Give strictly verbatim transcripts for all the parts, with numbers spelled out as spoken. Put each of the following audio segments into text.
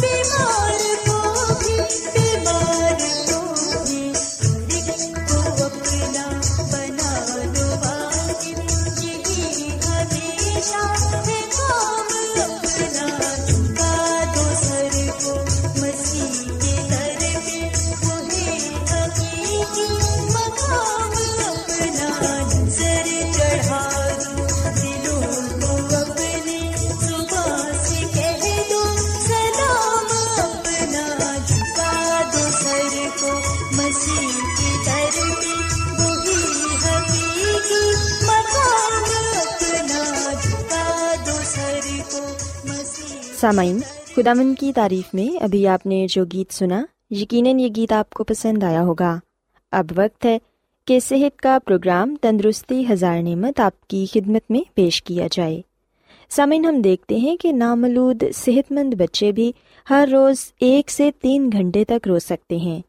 بیمار کو بھی بیمار سامعین، خداوند کی تعریف میں ابھی آپ نے جو گیت سنا، یقیناً یہ گیت آپ کو پسند آیا ہوگا۔ اب وقت ہے کہ صحت کا پروگرام تندرستی ہزار نعمت آپ کی خدمت میں پیش کیا جائے۔ سامعین، ہم دیکھتے ہیں کہ نامولود صحت مند بچے بھی ہر روز ایک سے تین گھنٹے تک رو سکتے ہیں۔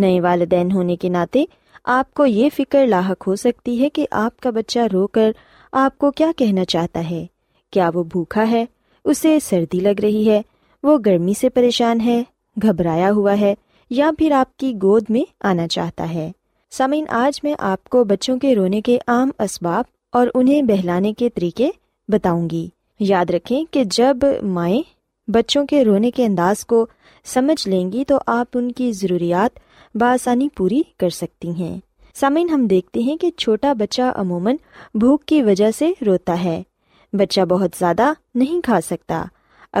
نئے والدین ہونے کے ناطے آپ کو یہ فکر لاحق ہو سکتی ہے کہ آپ کا بچہ رو کر آپ کو کیا کہنا چاہتا ہے۔ کیا وہ بھوکا ہے، اسے سردی لگ رہی ہے، وہ گرمی سے پریشان ہے، گھبرایا ہوا ہے، یا پھر آپ کی گود میں آنا چاہتا ہے۔ سامعین، آج میں آپ کو بچوں کے رونے کے عام اسباب اور انہیں بہلانے کے طریقے بتاؤں گی۔ یاد رکھیں کہ جب مائیں بچوں کے رونے کے انداز کو سمجھ لیں گی تو آپ ان کی ضروریات بآسانی پوری کر سکتی ہیں۔ سامعین، ہم دیکھتے ہیں کہ چھوٹا بچہ عموماً بھوک کی وجہ سے روتا ہے۔ بچہ بہت زیادہ نہیں کھا سکتا۔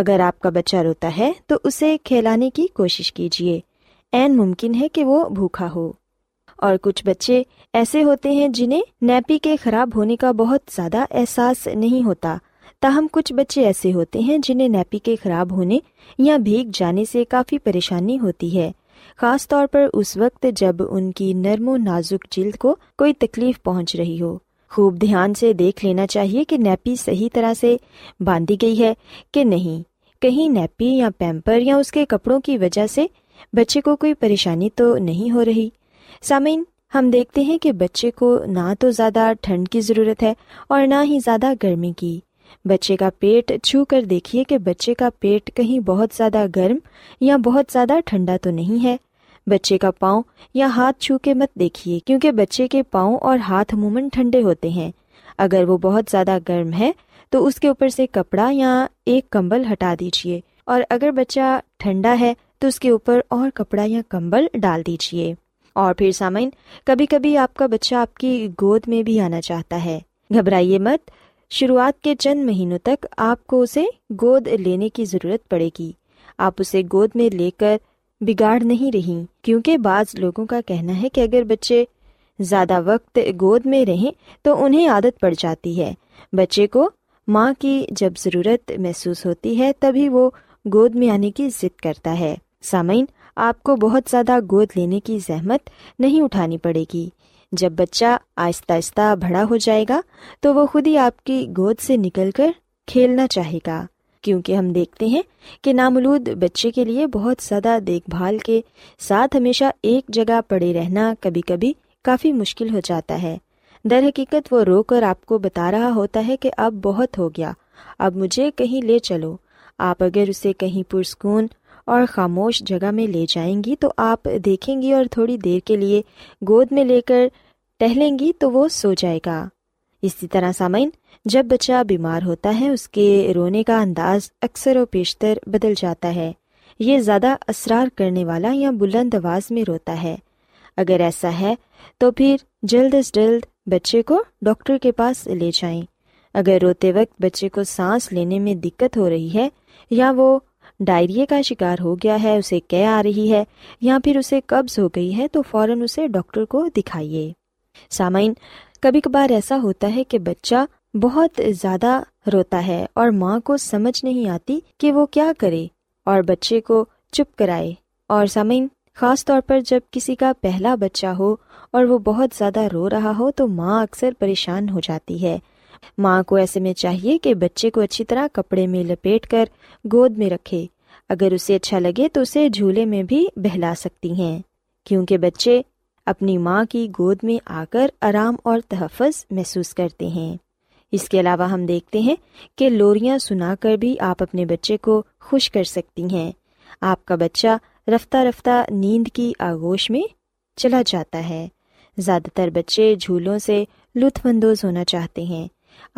اگر آپ کا بچہ روتا ہے تو اسے کھلانے کی کوشش کیجیے، عین ممکن ہے کہ وہ بھوکا ہو۔ اور کچھ بچے ایسے ہوتے ہیں جنہیں نیپی کے خراب ہونے کا بہت زیادہ احساس نہیں ہوتا، تاہم کچھ بچے ایسے ہوتے ہیں جنہیں نیپی کے خراب ہونے یا بھیگ جانے سے کافی پریشانی ہوتی ہے، خاص طور پر اس وقت جب ان کی نرم و نازک جلد کو کوئی تکلیف پہنچ رہی ہو۔ خوب دھیان سے دیکھ لینا چاہیے کہ نیپی صحیح طرح سے باندھی گئی ہے کہ نہیں، کہیں نیپی یا پیمپر یا اس کے کپڑوں کی وجہ سے بچے کو کوئی پریشانی تو نہیں ہو رہی۔ سامعین، ہم دیکھتے ہیں کہ بچے کو نہ تو زیادہ ٹھنڈ کی ضرورت ہے اور نہ ہی زیادہ گرمی کی۔ بچے کا پیٹ چھو کر دیکھیے کہ بچے کا پیٹ کہیں بہت زیادہ گرم یا بہت زیادہ ٹھنڈا تو نہیں ہے۔ بچے کا پاؤں یا ہاتھ چھو کے مت دیکھیے، کیونکہ بچے کے پاؤں اور ہاتھ عموماً ٹھنڈے ہوتے ہیں۔ اگر وہ بہت زیادہ گرم ہے تو اس کے اوپر سے کپڑا یا ایک کمبل ہٹا دیجیے، اور اگر بچہ ٹھنڈا ہے تو اس کے اوپر اور کپڑا یا کمبل ڈال دیجیے۔ اور پھر سامعین، کبھی کبھی آپ کا بچہ آپ کی گود میں بھی آنا چاہتا ہے، گھبرائیے مت۔ شروعات کے چند مہینوں تک آپ کو اسے گود لینے کی ضرورت پڑے گی۔ آپ اسے گود میں لے کر بگاڑ نہیں رہیں، کیونکہ بعض لوگوں کا کہنا ہے کہ اگر بچے زیادہ وقت گود میں رہیں تو انہیں عادت پڑ جاتی ہے۔ بچے کو ماں کی جب ضرورت محسوس ہوتی ہے تبھی وہ گود میں آنے کی ضد کرتا ہے۔ سامعین، آپ کو بہت زیادہ گود لینے کی زحمت نہیں اٹھانی پڑے گی۔ جب بچہ آہستہ آہستہ بڑا ہو جائے گا تو وہ خود ہی آپ کی گود سے نکل کر کھیلنا چاہے گا، کیونکہ ہم دیکھتے ہیں کہ نامولود بچے کے لیے بہت زیادہ دیکھ بھال کے ساتھ ہمیشہ ایک جگہ پڑے رہنا کبھی کبھی کافی مشکل ہو جاتا ہے۔ در حقیقت وہ رو کر آپ کو بتا رہا ہوتا ہے کہ اب بہت ہو گیا، اب مجھے کہیں لے چلو۔ آپ اگر اسے کہیں پرسکون اور خاموش جگہ میں لے جائیں گی تو آپ دیکھیں گی اور تھوڑی دیر کے لیے گود میں لے کر ٹہلیں گی تو وہ سو جائے گا۔ اسی طرح سامعین، جب بچہ بیمار ہوتا ہے اس کے رونے کا انداز اکثر و بیشتر بدل جاتا ہے۔ یہ زیادہ اصرار کرنے والا یا بلند آواز میں روتا ہے۔ اگر ایسا ہے تو پھر جلد از جلد بچے کو ڈاکٹر کے پاس لے جائیں۔ اگر روتے وقت بچے کو سانس لینے میں دقت ہو رہی ہے، یا وہ ڈائریا کا شکار ہو گیا ہے، اسے قے آ رہی ہے، یا پھر اسے قبض ہو گئی ہے، تو فوراً اسے ڈاکٹر کو دکھائیے۔ سامعین، کبھی کبھار ایسا ہوتا ہے کہ بچہ بہت زیادہ روتا ہے اور ماں کو سمجھ نہیں آتی کہ وہ کیا کرے اور بچے کو چپ کرائے۔ اور سامعین، خاص طور پر جب کسی کا پہلا بچہ ہو اور وہ بہت زیادہ رو رہا ہو تو ماں اکثر پریشان ہو جاتی ہے۔ ماں کو ایسے میں چاہیے کہ بچے کو اچھی طرح کپڑے میں لپیٹ کر گود میں رکھے۔ اگر اسے اچھا لگے تو اسے جھولے میں بھی بہلا سکتی ہیں، کیونکہ بچے اپنی ماں کی گود میں آ کر آرام اور تحفظ محسوس کرتے ہیں۔ اس کے علاوہ ہم دیکھتے ہیں کہ لوریاں سنا کر بھی آپ اپنے بچے کو خوش کر سکتی ہیں۔ آپ کا بچہ رفتہ رفتہ نیند کی آغوش میں چلا جاتا ہے۔ زیادہ تر بچے جھولوں سے لطف اندوز ہونا چاہتے ہیں۔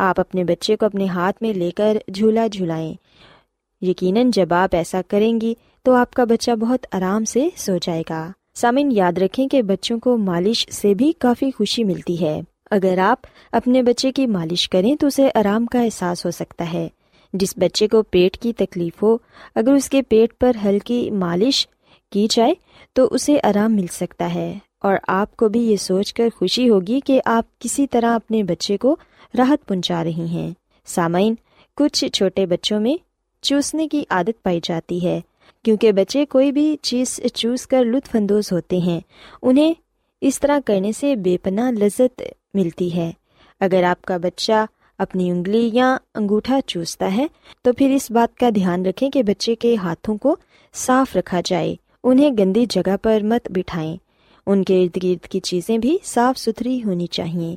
آپ اپنے بچے کو اپنے ہاتھ میں لے کر جھولا جھلائیں۔ یقیناً جب آپ ایسا کریں گی تو آپ کا بچہ بہت آرام سے سو جائے گا۔ سامعین، یاد رکھیں کہ بچوں کو مالش سے بھی کافی خوشی ملتی ہے۔ اگر آپ اپنے بچے کی مالش کریں تو اسے آرام کا احساس ہو سکتا ہے۔ جس بچے کو پیٹ کی تکلیف ہو، اگر اس کے پیٹ پر ہلکی مالش کی جائے تو اسے آرام مل سکتا ہے، اور آپ کو بھی یہ سوچ کر خوشی ہوگی کہ آپ کسی طرح اپنے بچے کو راحت پہنچا رہی ہیں۔ سامعین، کچھ چھوٹے بچوں میں چوسنے کی عادت پائی جاتی ہے، کیونکہ بچے کوئی بھی چیز چوس کر لطف اندوز ہوتے ہیں، انہیں اس طرح کرنے سے بے پناہ لذت ملتی ہے۔ اگر آپ کا بچہ اپنی انگلی یا انگوٹھا چوستا ہے تو پھر اس بات کا دھیان رکھیں کہ بچے کے ہاتھوں کو صاف رکھا جائے، انہیں گندی جگہ پر مت بٹھائیں، ان کے ارد گرد کی چیزیں بھی صاف ستھری ہونی چاہیے۔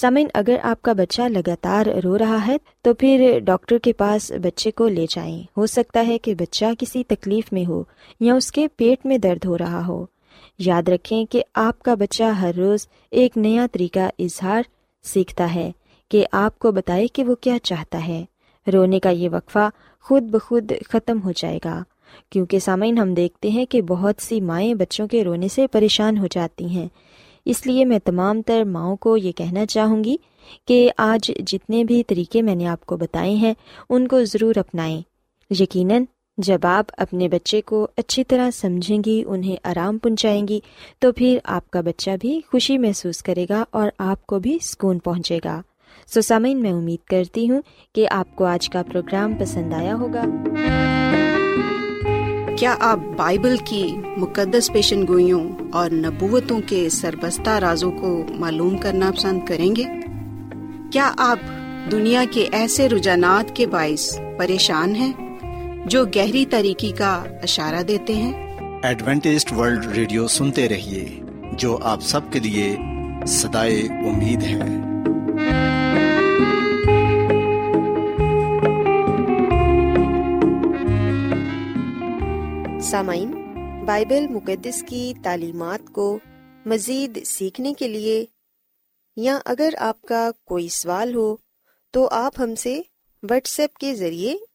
سامعین، اگر آپ کا بچہ لگاتار رو رہا ہے تو پھر ڈاکٹر کے پاس بچے کو لے جائیں، ہو سکتا ہے کہ بچہ کسی تکلیف میں ہو یا اس کے پیٹ میں درد ہو رہا ہو۔ یاد رکھیں کہ آپ کا بچہ ہر روز ایک نیا طریقہ اظہار سیکھتا ہے کہ آپ کو بتائے کہ وہ کیا چاہتا ہے۔ رونے کا یہ وقفہ خود بخود ختم ہو جائے گا، کیونکہ سامعین ہم دیکھتے ہیں کہ بہت سی مائیں بچوں کے رونے سے پریشان ہو جاتی ہیں۔ اس لیے میں تمام تر ماؤں کو یہ کہنا چاہوں گی کہ آج جتنے بھی طریقے میں نے آپ کو بتائے ہیں ان کو ضرور اپنائیں۔ یقیناً جب آپ اپنے بچے کو اچھی طرح سمجھیں گی، انہیں آرام پہنچائیں گی، تو پھر آپ کا بچہ بھی خوشی محسوس کرے گا اور آپ کو بھی سکون پہنچے گا۔ سو سامعین، میں امید کرتی ہوں کہ آپ کو آج کا پروگرام پسند آیا ہوگا۔ کیا آپ بائبل کی مقدس پیشن گوئیوں اور نبوتوں کے سربستہ رازوں کو معلوم کرنا پسند کریں گے؟ کیا آپ دنیا کے ایسے رجحانات کے باعث پریشان ہیں جو گہری تاریکی کا اشارہ دیتے ہیں؟ ایڈوینٹسٹ ورلڈ ریڈیو سنتے رہیے، جو آپ سب کے لیے صدائے امید ہے۔ سامعین، بائبل مقدس کی تعلیمات کو مزید سیکھنے کے لیے یا اگر آپ کا کوئی سوال ہو تو آپ ہم سے واٹس ایپ کے ذریعے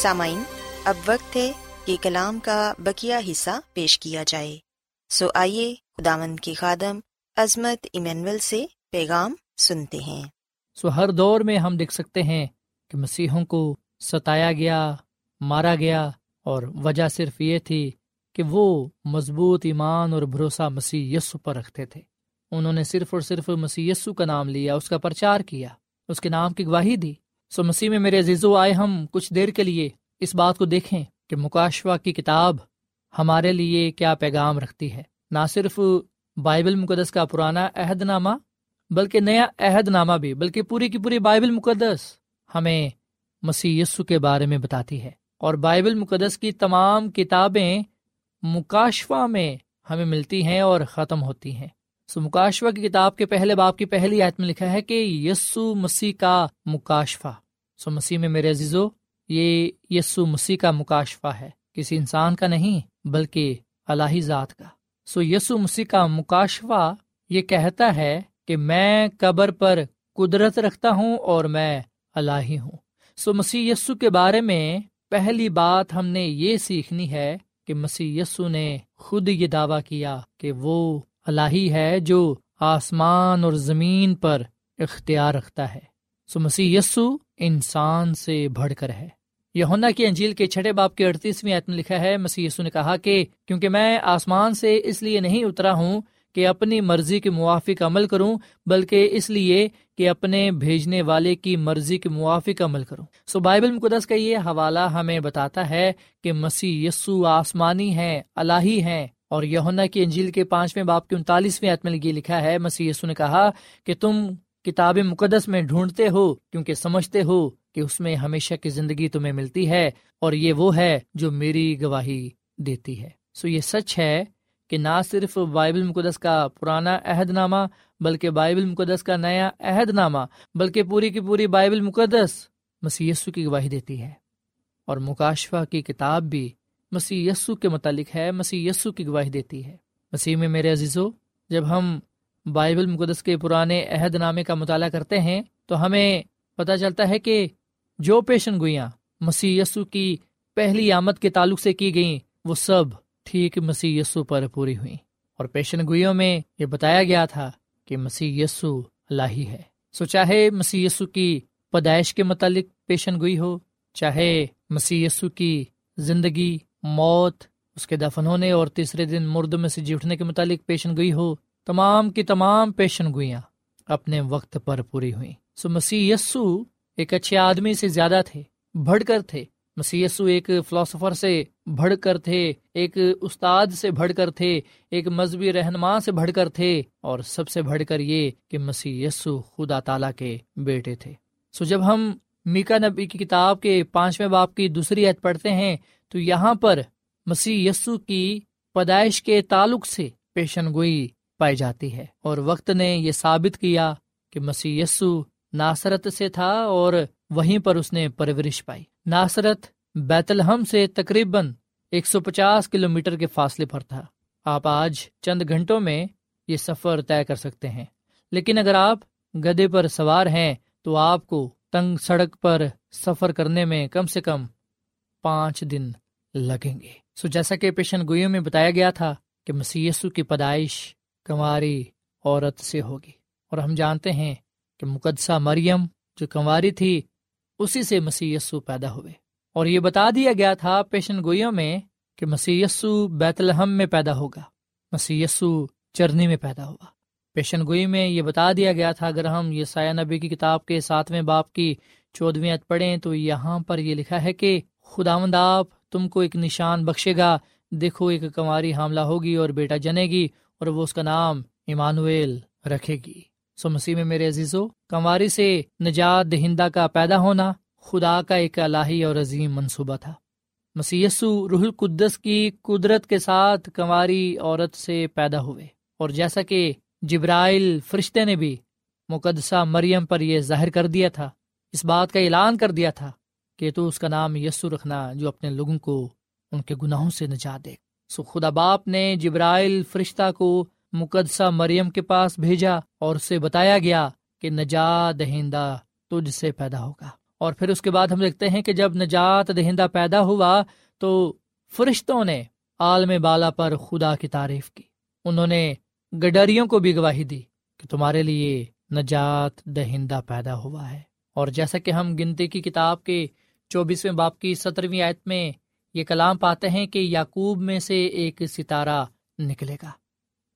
سامعین، اب وقت ہے کہ کلام کا بقیہ حصہ پیش کیا جائے، سو آئیے خداوند کی خادم عظمت ایمینول سے پیغام سنتے ہیں۔ سو ہر دور میں ہم دیکھ سکتے ہیں کہ مسیحوں کو ستایا گیا، مارا گیا، اور وجہ صرف یہ تھی کہ وہ مضبوط ایمان اور بھروسہ مسیح یسو پر رکھتے تھے۔ انہوں نے صرف اور صرف مسیح یسو کا نام لیا، اس کا پرچار کیا، اس کے نام کی گواہی دی۔ سو مسیح میں میرے عزیزو، آئے ہم کچھ دیر کے لیے اس بات کو دیکھیں کہ مکاشفہ کی کتاب ہمارے لیے کیا پیغام رکھتی ہے۔ نہ صرف بائبل مقدس کا پرانا عہد نامہ بلکہ نیا عہد نامہ بھی، بلکہ پوری کی پوری بائبل مقدس ہمیں مسیح یسو کے بارے میں بتاتی ہے، اور بائبل مقدس کی تمام کتابیں مکاشفہ میں ہمیں ملتی ہیں اور ختم ہوتی ہیں۔ سو مکاشفہ کی کتاب کے پہلے باب کی پہلی آیت میں لکھا ہے کہ یسو مسیح کا مکاشفہ۔ سو مسیح میں میرے عزیزو، یہ یسو مسیح کا مکاشفہ ہے، کسی انسان کا نہیں بلکہ الہی ذات کا۔ سو یسو مسیح کا مکاشفہ یہ کہتا ہے کہ میں قبر پر قدرت رکھتا ہوں اور میں الہی ہوں۔ سو مسیح یسو کے بارے میں پہلی بات ہم نے یہ سیکھنی ہے کہ مسیح یسو نے خود یہ دعویٰ کیا کہ وہ الہی ہے جو آسمان اور زمین پر اختیار رکھتا ہے۔ سو مسیح یسو انسان سے بڑھ کر ہے۔ یوحنا کی انجیل کے چھٹے باب کے اڑتیسویں آیت میں لکھا ہے، مسیح یسوع نے کہا کہ کیونکہ میں آسمان سے اس لیے نہیں اترا ہوں کہ اپنی مرضی کے موافق عمل کروں، بلکہ اس لیے کہ اپنے بھیجنے والے کی مرضی کے موافق عمل کروں۔ سو بائبل مقدس کا یہ حوالہ ہمیں بتاتا ہے کہ مسیح یسوع آسمانی ہیں، الہی ہیں، اور یوحنا کی انجیل کے پانچویں باب کی انتالیسویں آیت میں یہ لکھا ہے، مسیح یسوع نے کہا کہ تم کتاب مقدس میں ڈھونڈتے ہو کیونکہ سمجھتے ہو کہ اس میں ہمیشہ کی زندگی تمہیں ملتی ہے، اور یہ وہ ہے جو میری گواہی دیتی ہے۔ سو یہ سچ ہے کہ نہ صرف بائبل مقدس کا پرانا عہد نامہ بلکہ بائبل مقدس کا نیا عہد نامہ، بلکہ پوری کی پوری بائبل مقدس مسیح یسوع کی گواہی دیتی ہے، اور مکاشفہ کی کتاب بھی مسیح یسوع کے متعلق ہے، مسیح یسوع کی گواہی دیتی ہے۔ مسیح میں میرے عزیزو، جب ہم بائبل مقدس کے پرانے عہد نامے کا مطالعہ کرتے ہیں تو ہمیں پتہ چلتا ہے کہ جو پیشن گوئیاں مسیح یسوع کی پہلی آمد کے تعلق سے کی گئیں وہ سب ٹھیک مسیح یسوع پر پوری ہوئیں، اور پیشن گوئیوں میں یہ بتایا گیا تھا کہ مسیح یسوع الہی ہے۔ سو چاہے مسیح یسوع کی پیدائش کے متعلق پیشن گوئی ہو، چاہے مسیح یسوع کی زندگی، موت، اس کے دفن ہونے اور تیسرے دن مردوں میں سے جی اٹھنے کے متعلق پیشن گوئی ہو، تمام کی تمام پیشن گوئیاں اپنے وقت پر پوری ہوئیں۔ سو مسیح یسوع ایک اچھے آدمی سے زیادہ تھے، بڑھ کر تھے۔ مسیح یسوع ایک فلسفر سے بڑھ کر تھے، ایک استاد سے بڑھ کر تھے، ایک مذہبی رہنما سے بڑھ کر تھے، اور سب سے بڑھ کر یہ کہ مسیح یسوع خدا تعالیٰ کے بیٹے تھے۔ سو جب ہم میکا نبی کی کتاب کے پانچویں باب کی دوسری آیت پڑھتے ہیں تو یہاں پر مسیح یسوع کی پیدائش کے تعلق سے پیشن گوئی پائی جاتی ہے، اور وقت نے یہ ثابت کیا کہ مسیح یسوع ناصرت سے تھا اور وہیں پر اس نے پرورش پائی۔ ناصرت بیت لحم سے تقریباً ایک سو پچاس کلومیٹر کے فاصلے پر تھا۔ آپ آج چند گھنٹوں میں یہ سفر طے کر سکتے ہیں، لیکن اگر آپ گدھے پر سوار ہیں تو آپ کو تنگ سڑک پر سفر کرنے میں کم سے کم پانچ دن لگیں گے۔ سو جیسا کہ پیشن گوئیوں میں بتایا گیا تھا کہ مسیح یسوع کی پیدائش کنواری عورت سے ہوگی، اور ہم جانتے ہیں کہ مقدسہ مریم جو کنواری تھی اسی سے مسیح یسوع پیدا ہوئے، اور یہ بتا دیا گیا تھا پیشن گوئیوں میں کہ مسیح یسوع بیت لحم میں پیدا ہوگا، مسیح یسوع چرنی میں پیدا ہوا۔ پیشن گوئی میں یہ بتا دیا گیا تھا، اگر ہم یسایہ نبی کی کتاب کے ساتویں باب کی چودھویں آیت پڑھیں تو یہاں پر یہ لکھا ہے کہ خداوند آپ تم کو ایک نشان بخشے گا، دیکھو ایک کنواری حاملہ ہوگی اور بیٹا جنے گی، اور وہ اس کا نام ایمانویل رکھے گی۔ سو مسیح میں میرے عزیزو، کنواری سے نجات دہندہ کا پیدا ہونا خدا کا ایک الہی اور عظیم منصوبہ تھا۔ مسیح یسوع روح القدس کی قدرت کے ساتھ کنواری عورت سے پیدا ہوئے، اور جیسا کہ جبرائیل فرشتے نے بھی مقدسہ مریم پر یہ ظاہر کر دیا تھا، اس بات کا اعلان کر دیا تھا کہ تو اس کا نام یسوع رکھنا جو اپنے لوگوں کو ان کے گناہوں سے نجات دے۔ سو خدا باپ نے جبرائیل فرشتہ کو مقدسہ مریم کے پاس بھیجا اور اسے بتایا گیا کہ نجات دہندہ تجھ سے پیدا ہوگا، اور پھر اس کے بعد ہم دیکھتے ہیں کہ جب نجات دہندہ پیدا ہوا تو فرشتوں نے عالم بالا پر خدا کی تعریف کی، انہوں نے گڈریوں کو بھی گواہی دی کہ تمہارے لیے نجات دہندہ پیدا ہوا ہے۔ اور جیسا کہ ہم گنتی کی کتاب کے چوبیسویں باب کی سترویں آیت میں یہ کلام پاتے ہیں کہ یعقوب میں سے ایک ستارہ نکلے گا۔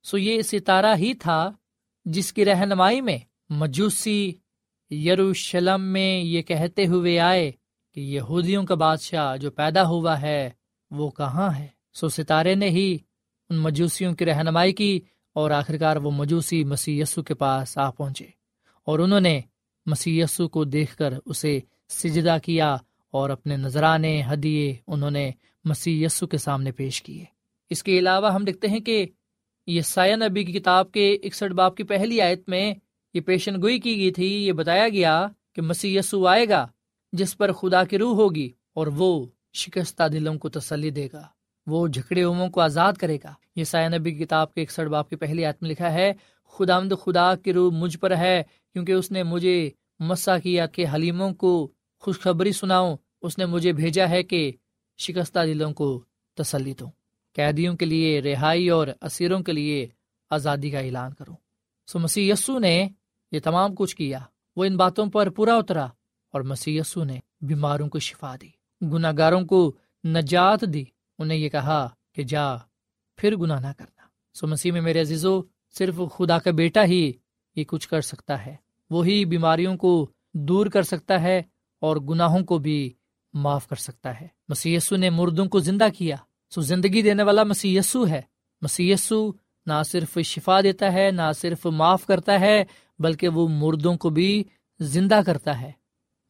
سو یہ ستارہ ہی تھا جس کی رہنمائی میں مجوسی یروشلم میں یہ کہتے ہوئے آئے کہ یہودیوں کا بادشاہ جو پیدا ہوا ہے وہ کہاں ہے۔ سو ستارے نے ہی ان مجوسیوں کی رہنمائی کی، اور آخرکار وہ مجوسی مسیح یسوع کے پاس آ پہنچے، اور انہوں نے مسیح یسوع کو دیکھ کر اسے سجدہ کیا، اور اپنے نذرانے ہدیے انہوں نے مسیح یسوع کے سامنے پیش کیے۔ اس کے علاوہ ہم دیکھتے ہیں کہ یسایہ نبی کی کتاب کے اکسٹھ باب کی پہلی آیت میں یہ پیشن گوئی کی گئی تھی، یہ بتایا گیا کہ مسیح یسوع آئے گا جس پر خدا کی روح ہوگی، اور وہ شکستہ دلوں کو تسلی دے گا، وہ جھکڑے اموں کو آزاد کرے گا۔ یسایہ نبی کی کتاب کے اکسٹھ باب کی پہلی آیت میں لکھا ہے، خداوند خدا کی روح مجھ پر ہے کیونکہ اس نے مجھے مسح کیا کہ حلیموں کو خوشخبری سناؤں، اس نے مجھے بھیجا ہے کہ شکستہ دلوں کو تسلی دوں، قیدیوں کے لیے رہائی اور اسیروں کے لیے آزادی کا اعلان کروں۔ سو مسیح یسوع نے یہ تمام کچھ کیا، وہ ان باتوں پر پورا اترا اور مسیح یسوع نے بیماروں کو شفا دی، گناہگاروں کو نجات دی، انہیں یہ کہا کہ جا پھر گناہ نہ کرنا۔ سو مسیح میں میرے عزیزو، صرف خدا کا بیٹا ہی یہ کچھ کر سکتا ہے، وہی بیماریوں کو دور کر سکتا ہے اور گناہوں کو بھی معاف کر سکتا ہے۔ مسیح یسوع نے مردوں کو زندہ کیا، سو زندگی دینے والا مسیح یسوع ہے۔ مسیح یسوع نہ صرف شفا دیتا ہے، نہ صرف معاف کرتا ہے، بلکہ وہ مردوں کو بھی زندہ کرتا ہے۔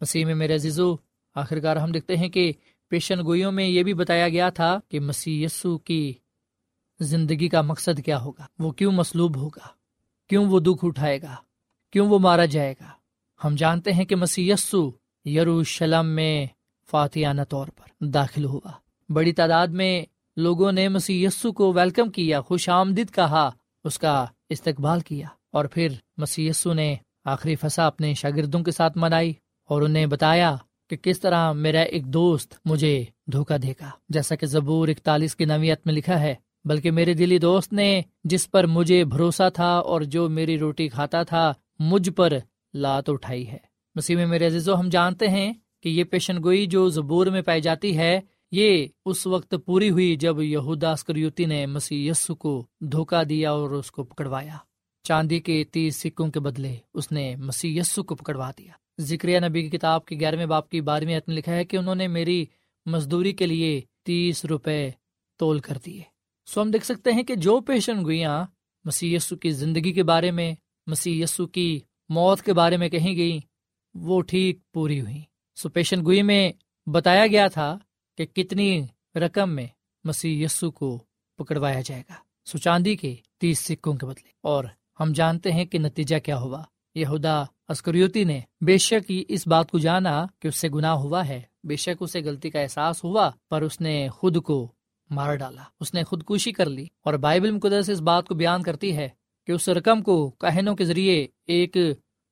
مسیح میں میرے عزیزو، آخرکار ہم دیکھتے ہیں کہ پیشن گوئیوں میں یہ بھی بتایا گیا تھا کہ مسیح یسوع کی زندگی کا مقصد کیا ہوگا، وہ کیوں مصلوب ہوگا، کیوں وہ دکھ اٹھائے گا، کیوں وہ مارا جائے گا۔ ہم جانتے ہیں کہ مسیح یسوع یروشلم میں فاتحانہ طور پر داخل ہوا، بڑی تعداد میں لوگوں نے مسیح یسوع کو ویلکم کیا، خوش آمدید کہا، اس کا استقبال کیا، اور پھر مسیح یسوع نے آخری فصح اپنے شاگردوں کے ساتھ منائی اور انہیں بتایا کہ کس طرح میرا ایک دوست مجھے دھوکہ دے گا، جیسا کہ زبور اکتالیس کی نویں آیت میں لکھا ہے، بلکہ میرے دلی دوست نے جس پر مجھے بھروسہ تھا اور جو میری روٹی کھاتا تھا مجھ پر لات اٹھائی ہے۔ مسیح میں میرے عزیزو، ہم جانتے ہیں کہ یہ پیشن گوئی جو زبور میں پائی جاتی ہے، یہ اس وقت پوری ہوئی جب یہودا اسکریوتی نے مسیح یسوع کو دھوکہ دیا اور اس کو پکڑوایا۔ چاندی کے تیس سکوں کے بدلے اس نے مسیح یسوع کو پکڑوا دیا۔ ذکریہ نبی کی کتاب کے گیارہویں باب کی بارہویں آیت میں لکھا ہے کہ انہوں نے میری مزدوری کے لیے تیس روپے تول کر دیے۔ سو ہم دیکھ سکتے ہیں کہ جو پیشن گوئیاں مسیح یسوع کی زندگی کے بارے میں، مسیح یسوع کی موت کے بارے میں کہیں گئیں، وہ ٹھیک پوری ہوئیں۔ سو پیشن گوئی میں بتایا گیا تھا کہ کتنی رقم میں مسیح یسوع کو پکڑوایا جائے گا، سو چاندی کے تیس سکوں کے بدلے۔ اور ہم جانتے ہیں کہ نتیجہ کیا ہوا، یہودا اسکریوتی نے بے شک اس بات کو جانا کہ اس سے گناہ ہوا ہے، بے شک اسے غلطی کا احساس ہوا، پر اس نے خود کو مار ڈالا، اس نے خودکشی کر لی۔ اور بائبل مقدس اس بات کو بیان کرتی ہے کہ اس رقم کو کاہنوں کے ذریعے ایک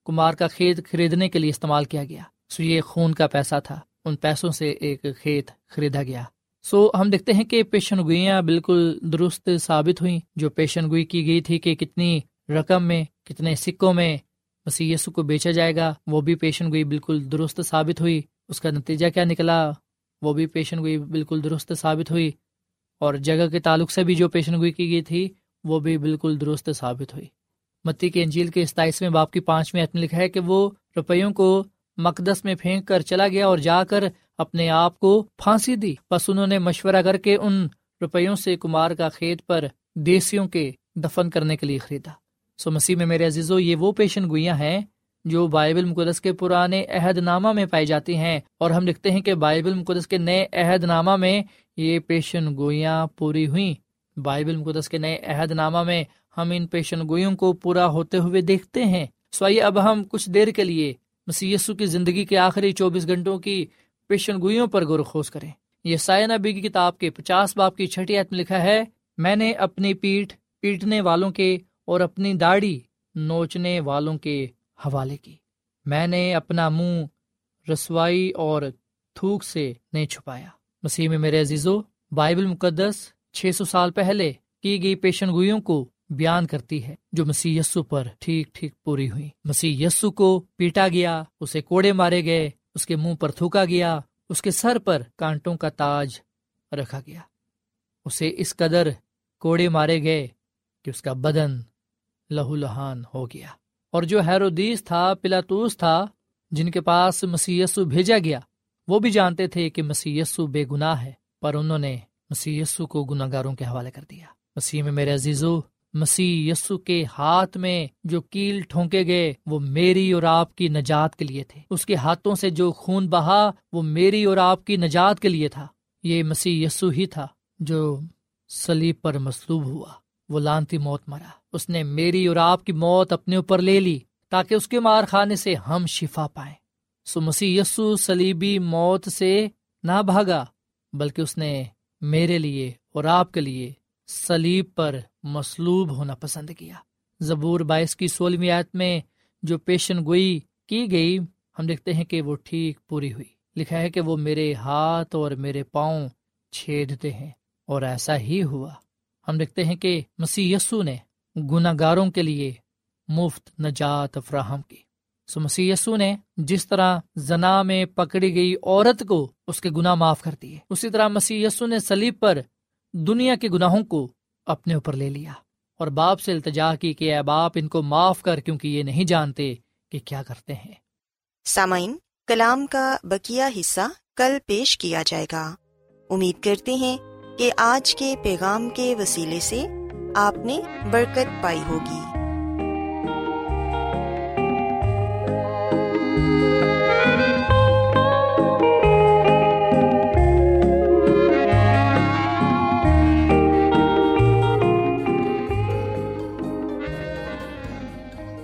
کمار کا کھیت خریدنے کے لیے استعمال کیا گیا، سو یہ خون کا پیسہ تھا، ان پیسوں سے ایک کھیت خریدا گیا۔ سو ہم دیکھتے ہیں کہ پیشن گوئیاں بالکل درست ثابت ہوئیں، جو پیشن گوئی کی گئی تھی کہ کتنی رقم میں، کتنے سکوں میں مسیح یسوع کو بیچا جائے گا، وہ بھی پیشن گوئی بالکل درست ثابت ہوئی۔ اس کا نتیجہ کیا نکلا، وہ بھی پیشن گوئی بالکل درست ثابت ہوئی، اور جگہ کے تعلق سے بھی جو پیشن گوئی کی گئی تھی وہ بھی بالکل درست ثابت ہوئی۔ متی کی انجیل کے ستائیسویں باب کی پانچویں آیت میں لکھا ہے کہ وہ روپیوں کو مقدس میں پھینک کر چلا گیا اور جا کر اپنے آپ کو پھانسی دی، پس انہوں نے مشورہ کر کے ان روپیوں سے کمار کا کھیت پر دیسیوں کے دفن کرنے کے لیے خریدا۔ سو مسیح میں میرے عزیزو، یہ وہ پیشن گوئیاں ہیں جو بائبل مقدس کے پرانے عہد نامہ میں پائی جاتی ہیں، اور ہم دیکھتے ہیں کہ بائبل مقدس کے نئے عہد نامہ میں یہ پیشن گوئیاں پوری ہوئیں۔ بائبل مقدس کے نئے عہد نامہ میں ہم ان پیشن گوئیوں کو پورا ہوتے ہوئے دیکھتے ہیں۔ سو آئیے اب ہم کچھ دیر کے لیے مسیح یسوع کی زندگی کے آخری چوبیس گھنٹوں کی پیشن گوئیوں پر غور و خوض کریں۔ یسایہ نبی کی کتاب کے پچاس باب کی چھٹی آیت میں لکھا ہے، میں نے اپنی پیٹھ پیٹنے والوں کے اور اپنی داڑھی نوچنے والوں کے حوالے کی، میں نے اپنا منہ رسوائی اور تھوک سے نہیں چھپایا۔ مسیح میں میرے عزیزو، بائبل مقدس چھ سو سال پہلے کی گئی پیشن گوئیوں کو بیان کرتی ہے جو مسیح یسوع پر ٹھیک ٹھیک پوری ہوئی۔ مسیح یسوع کو پیٹا گیا، اسے کوڑے مارے گئے، اس کے منہ پر تھوکا گیا، اس کے سر پر کانٹوں کا تاج رکھا گیا، اسے اس قدر کوڑے مارے گئے کہ اس کا بدن لہو لہان ہو گیا۔ اور جو ہیرودیس تھا، پلاطوس تھا، جن کے پاس مسیح یسوع بھیجا گیا، وہ بھی جانتے تھے کہ مسیح یسوع بے گناہ ہے، پر انہوں نے مسیح یسوع کو گناہ گاروں کے حوالے کر دیا۔ مسیح میں میرے عزیزو، مسیح یسوع کے ہاتھ میں جو کیل ٹھونکے گئے وہ میری اور آپ کی نجات کے لیے تھے، اس کے ہاتھوں سے جو خون بہا وہ میری اور آپ کی نجات کے لیے تھا۔ یہ مسیح یسوع ہی تھا جو صلیب پر مصلوب ہوا، وہ لعنتی موت مرا، اس نے میری اور آپ کی موت اپنے اوپر لے لی تاکہ اس کے مار کھانے سے ہم شفا پائیں۔ سو مسیح یسوع صلیبی موت سے نہ بھاگا، بلکہ اس نے میرے لیے اور آپ کے لیے صلیب پر مصلوب ہونا پسند کیا۔ زبور بائیس کی سولہویں آیت میں جو پیشن گوئی کی گئی، ہم دیکھتے ہیں کہ وہ ٹھیک پوری ہوئی۔ لکھا ہے کہ وہ میرے ہاتھ اور میرے پاؤں چھیدتے ہیں، اور ایسا ہی ہوا۔ ہم دیکھتے ہیں کہ مسیح یسوع نے گناہ گاروں کے لیے مفت نجات فراہم کی۔ سو مسیح یسوع نے جس طرح زنا میں پکڑی گئی عورت کو اس کے گناہ معاف کر دیے، اسی طرح مسیح یسوع نے صلیب پر دنیا کے گناہوں کو اپنے اوپر لے لیا اور باپ سے التجا کی کہ اے باپ ان کو معاف کر، کیونکہ یہ نہیں جانتے کہ کیا کرتے ہیں۔ سامعین، کلام کا بقیہ حصہ کل پیش کیا جائے گا۔ امید کرتے ہیں کہ آج کے پیغام کے وسیلے سے آپ نے برکت پائی ہوگی۔